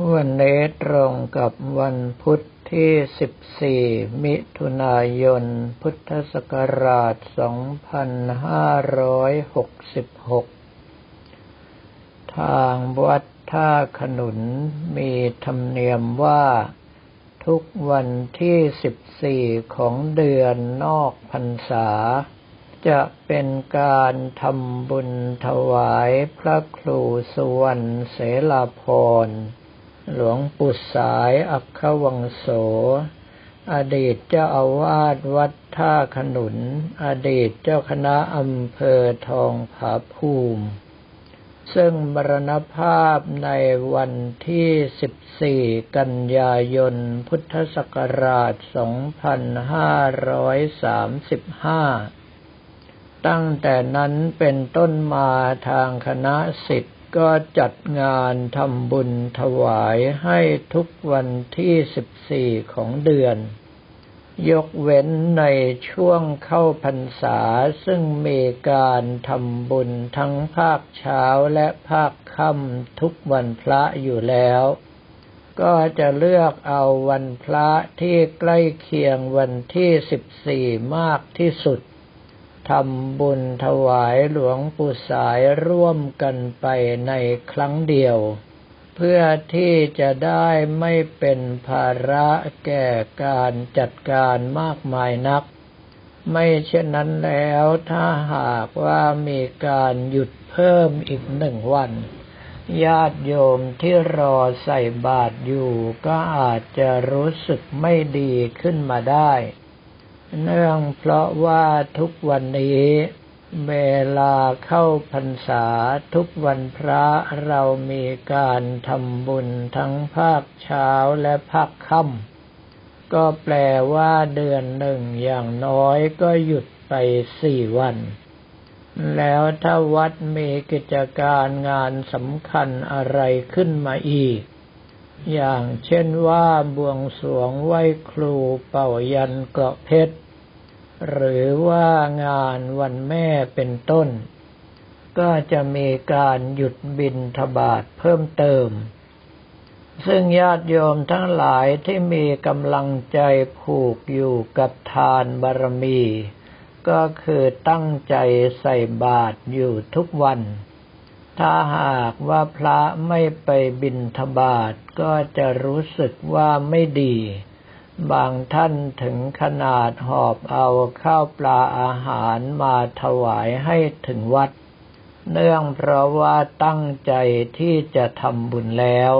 วันนี้ตรงกับวันพุธที่14มิถุนายนพุทธศักราช2566ทางวัดท่าขนุนมีธรรมเนียมว่าทุกวันที่14ของเดือนนอกพรรษาจะเป็นการทำบุญถวายพระครูสุวรรณเสลาภรณ์หลวงปู่สายอัคควังโสอดีตเจ้าอาวาสวัดท่าขนุนอดีตเจ้าคณะอำเภอทองผาภูมิซึ่งมรณภาพในวันที่14กันยายนพุทธศักราช2535ตั้งแต่นั้นเป็นต้นมาทางคณะศิษย์ก็จัดงานทำบุญถวายให้ทุกวันที่14ของเดือนยกเว้นในช่วงเข้าพรรษาซึ่งมีการทำบุญทั้งภาคเช้าและภาคค่ำทุกวันพระอยู่แล้วก็จะเลือกเอาวันพระที่ใกล้เคียงวันที่14มากที่สุดทำบุญถวายหลวงปู่สายร่วมกันไปในครั้งเดียวเพื่อที่จะได้ไม่เป็นภาระแก่การจัดการมากมายนักไม่เช่นนั้นแล้วถ้าหากว่ามีการหยุดเพิ่มอีก1วันญาติโยมที่รอใส่บาตรอยู่ก็อาจจะรู้สึกไม่ดีขึ้นมาได้เนื่องเพราะว่าทุกวันนี้เวลาเข้าพรรษาทุกวันพระเรามีการทำบุญทั้งภาคเช้าและภาคค่ำก็แปลว่าเดือนหนึ่งอย่างน้อยก็หยุดไป4 วันแล้วถ้าวัดมีกิจการงานสำคัญอะไรขึ้นมาอีกอย่างเช่นว่าบวงสรวงไหว้ครูเป่ายันเกราะเพชรหรือว่างานวันแม่เป็นต้นก็จะมีการหยุดบิณฑบาตเพิ่มเติมซึ่งญาติโยมทั้งหลายที่มีกำลังใจผูกอยู่กับทานบารมีก็คือตั้งใจใส่บาตรอยู่ทุกวันถ้าหากว่าพระไม่ไปบิณฑบาตก็จะรู้สึกว่าไม่ดีบางท่านถึงขนาดหอบเอาข้าวปลาอาหารมาถวายให้ถึงวัดเนื่องเพราะว่าตั้งใจที่จะทำบุญแล้ว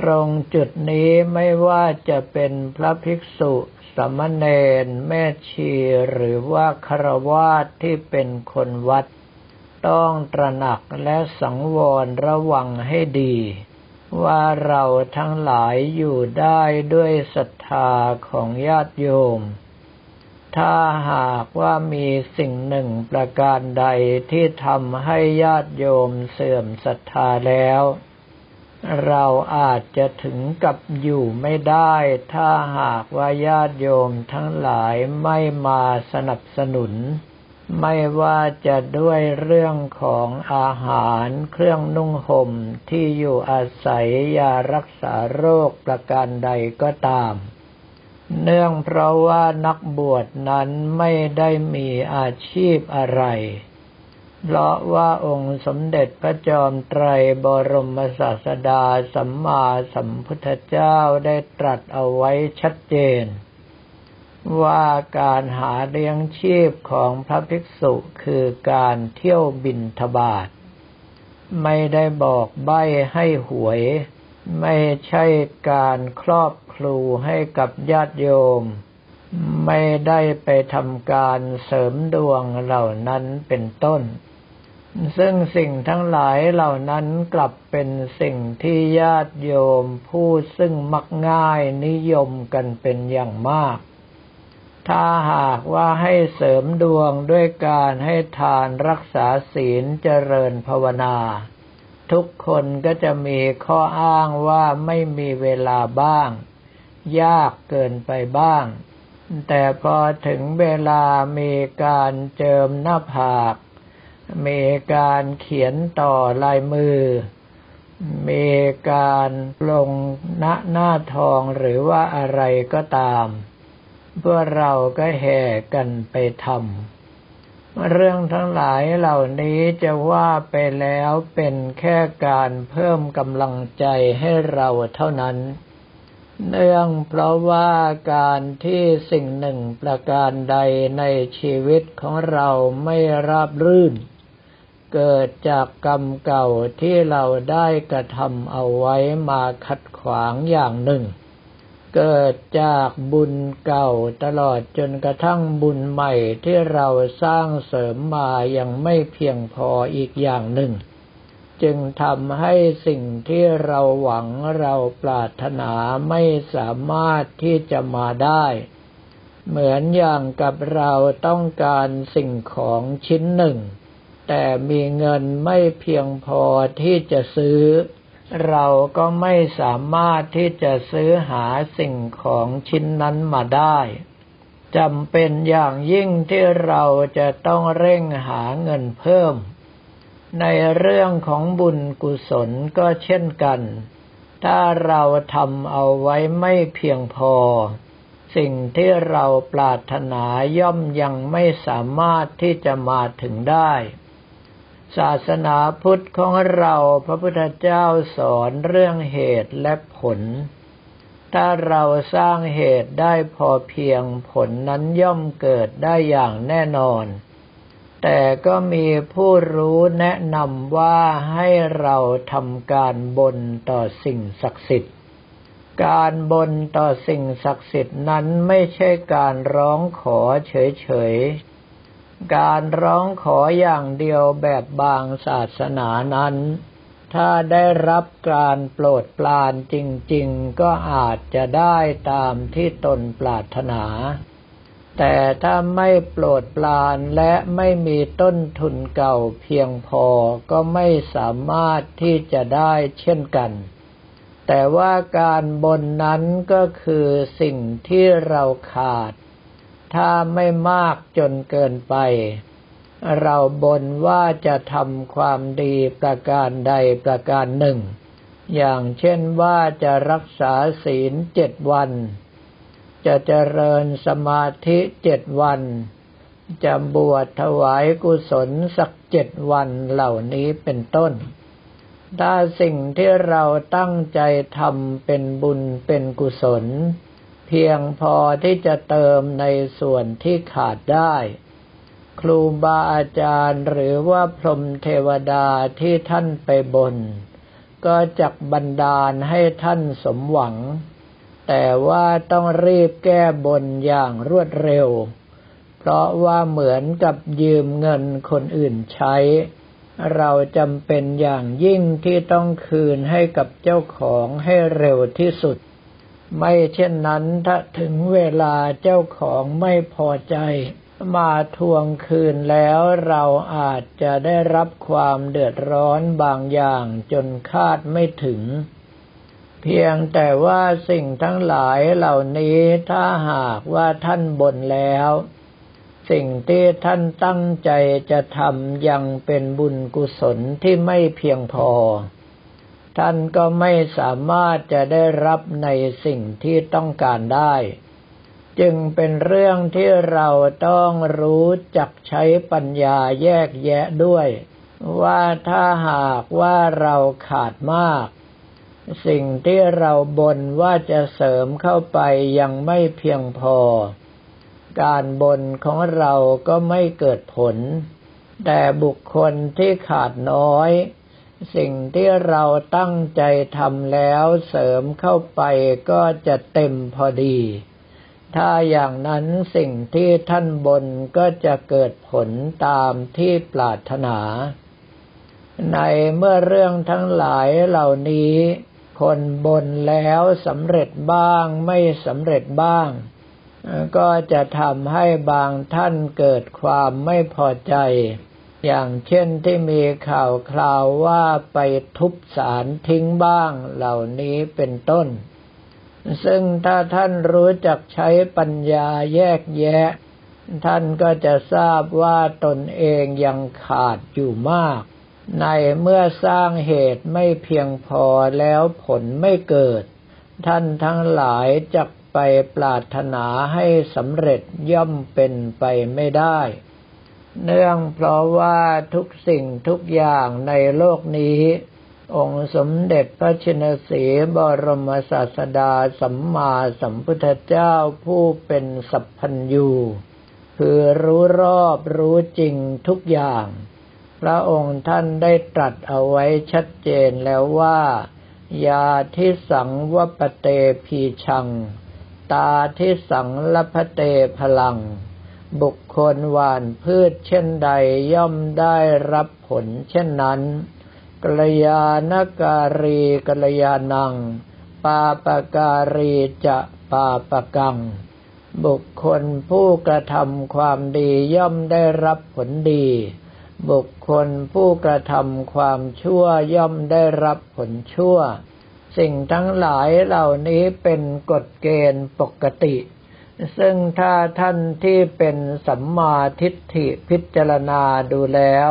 ตรงจุดนี้ไม่ว่าจะเป็นพระภิกษุสามเณรแม่ชีหรือว่าฆราวาสที่เป็นคนวัดต้องตระหนักและสังวรระวังให้ดีว่าเราทั้งหลายอยู่ได้ด้วยศรัทธาของญาติโยมถ้าหากว่ามีสิ่งหนึ่งประการใดที่ทำให้ญาติโยมเสื่อมศรัทธาแล้วเราอาจจะถึงกับอยู่ไม่ได้ถ้าหากว่าญาติโยมทั้งหลายไม่มาสนับสนุนไม่ว่าจะด้วยเรื่องของอาหารเครื่องนุ่งห่มที่อยู่อาศัยยารักษาโรคประการใดก็ตามเนื่องเพราะว่านักบวชนั้นไม่ได้มีอาชีพอะไรเพราะว่าองค์สมเด็จพระจอมไตรบรมศาสดาสัมมาสัมพุทธเจ้าได้ตรัสเอาไว้ชัดเจนว่าการหาเลี้ยงชีพของพระภิกษุคือการเที่ยวบิณฑบาตไม่ได้บอกใบ้ให้หวยไม่ใช่การครอบครูให้กับญาติโยมไม่ได้ไปทำการเสริมดวงเหล่านั้นเป็นต้นซึ่งสิ่งทั้งหลายเหล่านั้นกลับเป็นสิ่งที่ญาติโยมผู้ซึ่งมักง่ายนิยมกันเป็นอย่างมากถ้าหากว่าให้เสริมดวงด้วยการให้ทานรักษาศีลเจริญภาวนาทุกคนก็จะมีข้ออ้างว่าไม่มีเวลาบ้างยากเกินไปบ้างแต่พอถึงเวลามีการเจิมหน้าผากมีการเขียนต่อลายมือ มีการลงณหน้าทองหรือว่าอะไรก็ตามพวกเราก็แห่กันไปทำเรื่องทั้งหลายเหล่านี้จะว่าไปแล้วเป็นแค่การเพิ่มกำลังใจให้เราเท่านั้นเนื่องเพราะว่าการที่สิ่งหนึ่งประการใดในชีวิตของเราไม่ราบรื่นเกิดจากกรรมเก่าที่เราได้กระทำเอาไว้มาขัดขวางอย่างหนึ่งเกิดจากบุญเก่าตลอดจนกระทั่งบุญใหม่ที่เราสร้างเสริมมายังไม่เพียงพออีกอย่างหนึ่งจึงทำให้สิ่งที่เราหวังเราปรารถนาไม่สามารถที่จะมาได้เหมือนอย่างกับเราต้องการสิ่งของชิ้นหนึ่งแต่มีเงินไม่เพียงพอที่จะซื้อเราก็ไม่สามารถที่จะซื้อหาสิ่งของชิ้นนั้นมาได้จำเป็นอย่างยิ่งที่เราจะต้องเร่งหาเงินเพิ่มในเรื่องของบุญกุศลก็เช่นกันถ้าเราทำเอาไว้ไม่เพียงพอสิ่งที่เราปรารถนาย่อมยังไม่สามารถที่จะมาถึงได้ศาสนาพุทธของเราพระพุทธเจ้าสอนเรื่องเหตุและผลถ้าเราสร้างเหตุได้พอเพียงผลนั้นย่อมเกิดได้อย่างแน่นอนแต่ก็มีผู้รู้แนะนำว่าให้เราทำการบนต่อสิ่งศักดิ์สิทธิ์การบนต่อสิ่งศักดิ์สิทธิ์นั้นไม่ใช่การร้องขอเฉยๆการร้องขออย่างเดียวแบบบางศาสนานั้นถ้าได้รับการโปรดปรานจริงๆก็อาจจะได้ตามที่ตนปรารถนาแต่ถ้าไม่โปรดปรานและไม่มีต้นทุนเก่าเพียงพอก็ไม่สามารถที่จะได้เช่นกันแต่ว่าการบนนั้นก็คือสิ่งที่เราขาดถ้าไม่มากจนเกินไปเราบนว่าจะทำความดีประการใดประการหนึ่งอย่างเช่นว่าจะรักษาศีล7 วันจะเจริญสมาธิ7 วันจะบวชถวายกุศลสัก7 วันเหล่านี้เป็นต้นถ้าสิ่งที่เราตั้งใจทำเป็นบุญเป็นกุศลเพียงพอที่จะเติมในส่วนที่ขาดได้ครูบาอาจารย์หรือว่าพรหมเทวดาที่ท่านไปบนก็จักบันดาลให้ท่านสมหวังแต่ว่าต้องรีบแก้บนอย่างรวดเร็วเพราะว่าเหมือนกับยืมเงินคนอื่นใช้เราจำเป็นอย่างยิ่งที่ต้องคืนให้กับเจ้าของให้เร็วที่สุดไม่เช่นนั้นถ้าถึงเวลาเจ้าของไม่พอใจมาทวงคืนแล้วเราอาจจะได้รับความเดือดร้อนบางอย่างจนคาดไม่ถึงเพียงแต่ว่าสิ่งทั้งหลายเหล่านี้ถ้าหากว่าท่านบนแล้วสิ่งที่ท่านตั้งใจจะทำยังเป็นบุญกุศลที่ไม่เพียงพอท่านก็ไม่สามารถจะได้รับในสิ่งที่ต้องการได้จึงเป็นเรื่องที่เราต้องรู้จักใช้ปัญญาแยกแยะด้วยว่าถ้าหากว่าเราขาดมากสิ่งที่เราบนว่าจะเสริมเข้าไปยังไม่เพียงพอการบนของเราก็ไม่เกิดผลแต่บุคคลที่ขาดน้อยสิ่งที่เราตั้งใจทำแล้วเสริมเข้าไปก็จะเต็มพอดีถ้าอย่างนั้นสิ่งที่ท่านบนก็จะเกิดผลตามที่ปรารถนาในเมื่อเรื่องทั้งหลายเหล่านี้คนบนแล้วสำเร็จบ้างไม่สำเร็จบ้างก็จะทำให้บางท่านเกิดความไม่พอใจอย่างเช่นที่มีข่าวคราวว่าไปทุบศาลทิ้งบ้างเหล่านี้เป็นต้นซึ่งถ้าท่านรู้จักใช้ปัญญาแยกแยะท่านก็จะทราบว่าตนเองยังขาดอยู่มาก ในเมื่อสร้างเหตุไม่เพียงพอแล้วผลไม่เกิดท่านทั้งหลายจักไปปรารถนาให้สำเร็จย่อมเป็นไปไม่ได้เนื่องเพราะว่าทุกสิ่งทุกอย่างในโลกนี้องค์สมเด็จพระชินสีห์บรมศาสดาสัมมาสัมพุทธเจ้าผู้เป็นสัพพัญญูคือรู้รอบรู้จริงทุกอย่างพระองค์ท่านได้ตรัสเอาไว้ชัดเจนแล้วว่ายาทิสังวปเตพีชังตาทิสังลพเตพลังบุคคลหว่านพืชเช่นใดย่อมได้รับผลเช่นนั้นกัลยาณการีกัลยาณังปาปการีจะปาปกังบุคคลผู้กระทำความดีย่อมได้รับผลดีบุคคลผู้กระทำความชั่วย่อมได้รับผลชั่วสิ่งทั้งหลายเหล่านี้เป็นกฎเกณฑ์ปกติซึ่งถ้าท่านที่เป็นสัมมาทิฏฐิพิจารณาดูแล้ว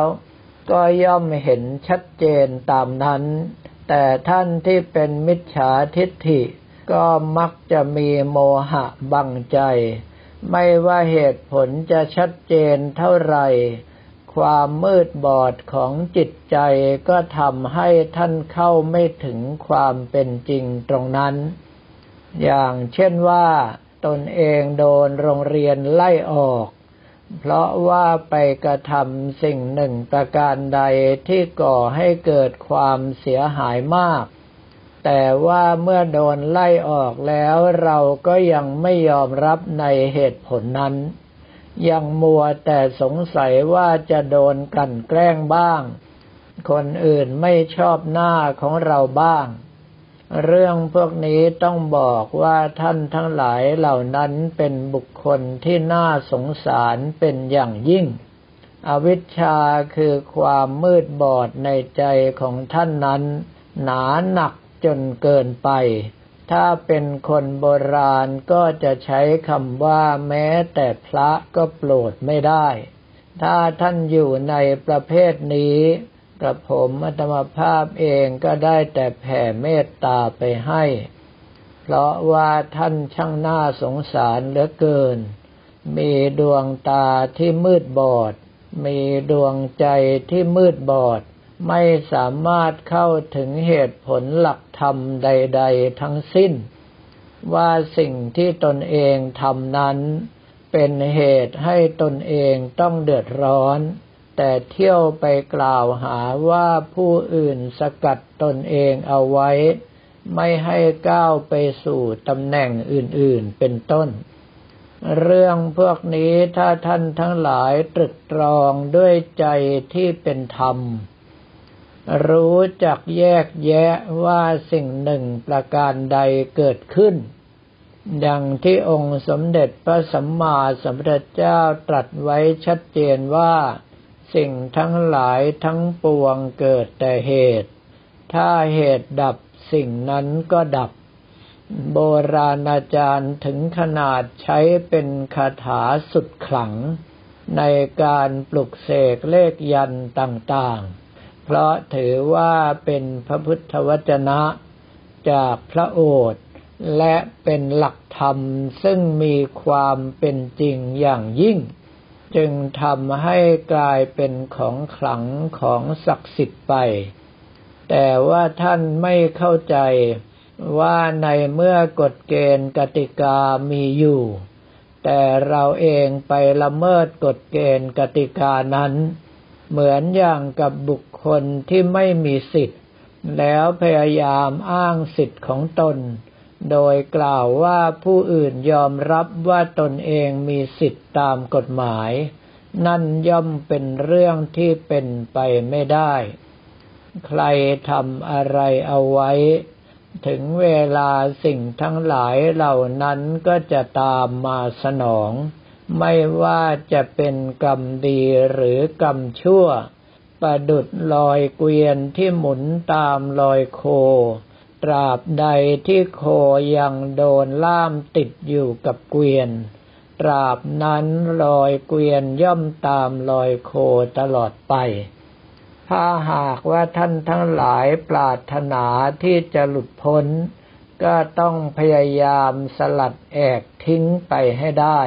ก็ย่อมเห็นชัดเจนตามนั้นแต่ท่านที่เป็นมิจฉาทิฏฐิก็มักจะมีโมหะบังใจไม่ว่าเหตุผลจะชัดเจนเท่าไหร่ความมืดบอดของจิตใจก็ทำให้ท่านเข้าไม่ถึงความเป็นจริงตรงนั้นอย่างเช่นว่าตนเองโดนโรงเรียนไล่ออกเพราะว่าไปกระทำสิ่งหนึ่งประการใดที่ก่อให้เกิดความเสียหายมากแต่ว่าเมื่อโดนไล่ออกแล้วเราก็ยังไม่ยอมรับในเหตุผลนั้นยังมัวแต่สงสัยว่าจะโดนกันแกล้งบ้างคนอื่นไม่ชอบหน้าของเราบ้างเรื่องพวกนี้ต้องบอกว่าท่านทั้งหลายเหล่านั้นเป็นบุคคลที่น่าสงสารเป็นอย่างยิ่งอวิชชาคือความมืดบอดในใจของท่านนั้นหนาหนักจนเกินไปถ้าเป็นคนโบราณก็จะใช้คำว่าแม้แต่พระก็โปรดไม่ได้ถ้าท่านอยู่ในประเภทนี้กระผมอัตมาภาพเองก็ได้แต่แผ่เมตตาไปให้เพราะว่าท่านช่างน่าสงสารเหลือเกินมีดวงตาที่มืดบอดมีดวงใจที่มืดบอดไม่สามารถเข้าถึงเหตุผลหลักธรรมใดๆทั้งสิ้นว่าสิ่งที่ตนเองทำนั้นเป็นเหตุให้ตนเองต้องเดือดร้อนแต่เที่ยวไปกล่าวหาว่าผู้อื่นสกัดตนเองเอาไว้ไม่ให้ก้าวไปสู่ตำแหน่งอื่นๆเป็นต้นเรื่องพวกนี้ถ้าท่านทั้งหลายตรึกตรองด้วยใจที่เป็นธรรมรู้จักแยกแยะว่าสิ่งหนึ่งประการใดเกิดขึ้นดังที่องค์สมเด็จพระสัมมาสัมพุทธเจ้าตรัสไว้ชัดเจนว่าสิ่งทั้งหลายทั้งปวงเกิดแต่เหตุถ้าเหตุดับสิ่งนั้นก็ดับโบราณอาจารย์ถึงขนาดใช้เป็นคาถาสุดขลังในการปลุกเสกเลขยันต์ต่างๆเพราะถือว่าเป็นพระพุทธวจนะจากพระโอษฐ์และเป็นหลักธรรมซึ่งมีความเป็นจริงอย่างยิ่งจึงทำให้กลายเป็นของขลังของศักดิ์สิทธิ์ไปแต่ว่าท่านไม่เข้าใจว่าในเมื่อกฎเกณฑ์กติกามีอยู่แต่เราเองไปละเมิดกฎเกณฑ์กติกานั้นเหมือนอย่างกับบุคคลที่ไม่มีสิทธิ์แล้วพยายามอ้างสิทธิ์ของตนโดยกล่าวว่าผู้อื่นยอมรับว่าตนเองมีสิทธิตามกฎหมายนั่นย่อมเป็นเรื่องที่เป็นไปไม่ได้ใครทำอะไรเอาไว้ถึงเวลาสิ่งทั้งหลายเหล่านั้นก็จะตามมาสนองไม่ว่าจะเป็นกรรมดีหรือกรรมชั่วประดุจลอยเกวียนที่หมุนตามลอยโคตราบใดที่โคยังโดนล่ามติดอยู่กับเกวียนตราบนั้นรอยเกวียนย่อมตามรอยโคตลอดไป ถ้าหากว่าท่านทั้งหลายปรารถนาที่จะหลุดพ้นก็ต้องพยายามสลัดแอกทิ้งไปให้ได้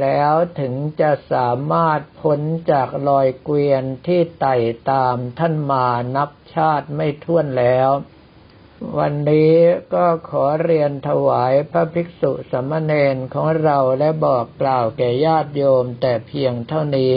แล้วถึงจะสามารถพ้นจากรอยเกวียนที่ไต่ตามท่านมานับชาติไม่ถ้วนแล้ววันนี้ก็ขอเรียนถวายพระภิกษุสามเณรของเราและบอกกล่าวแก่ญาติโยมแต่เพียงเท่านี้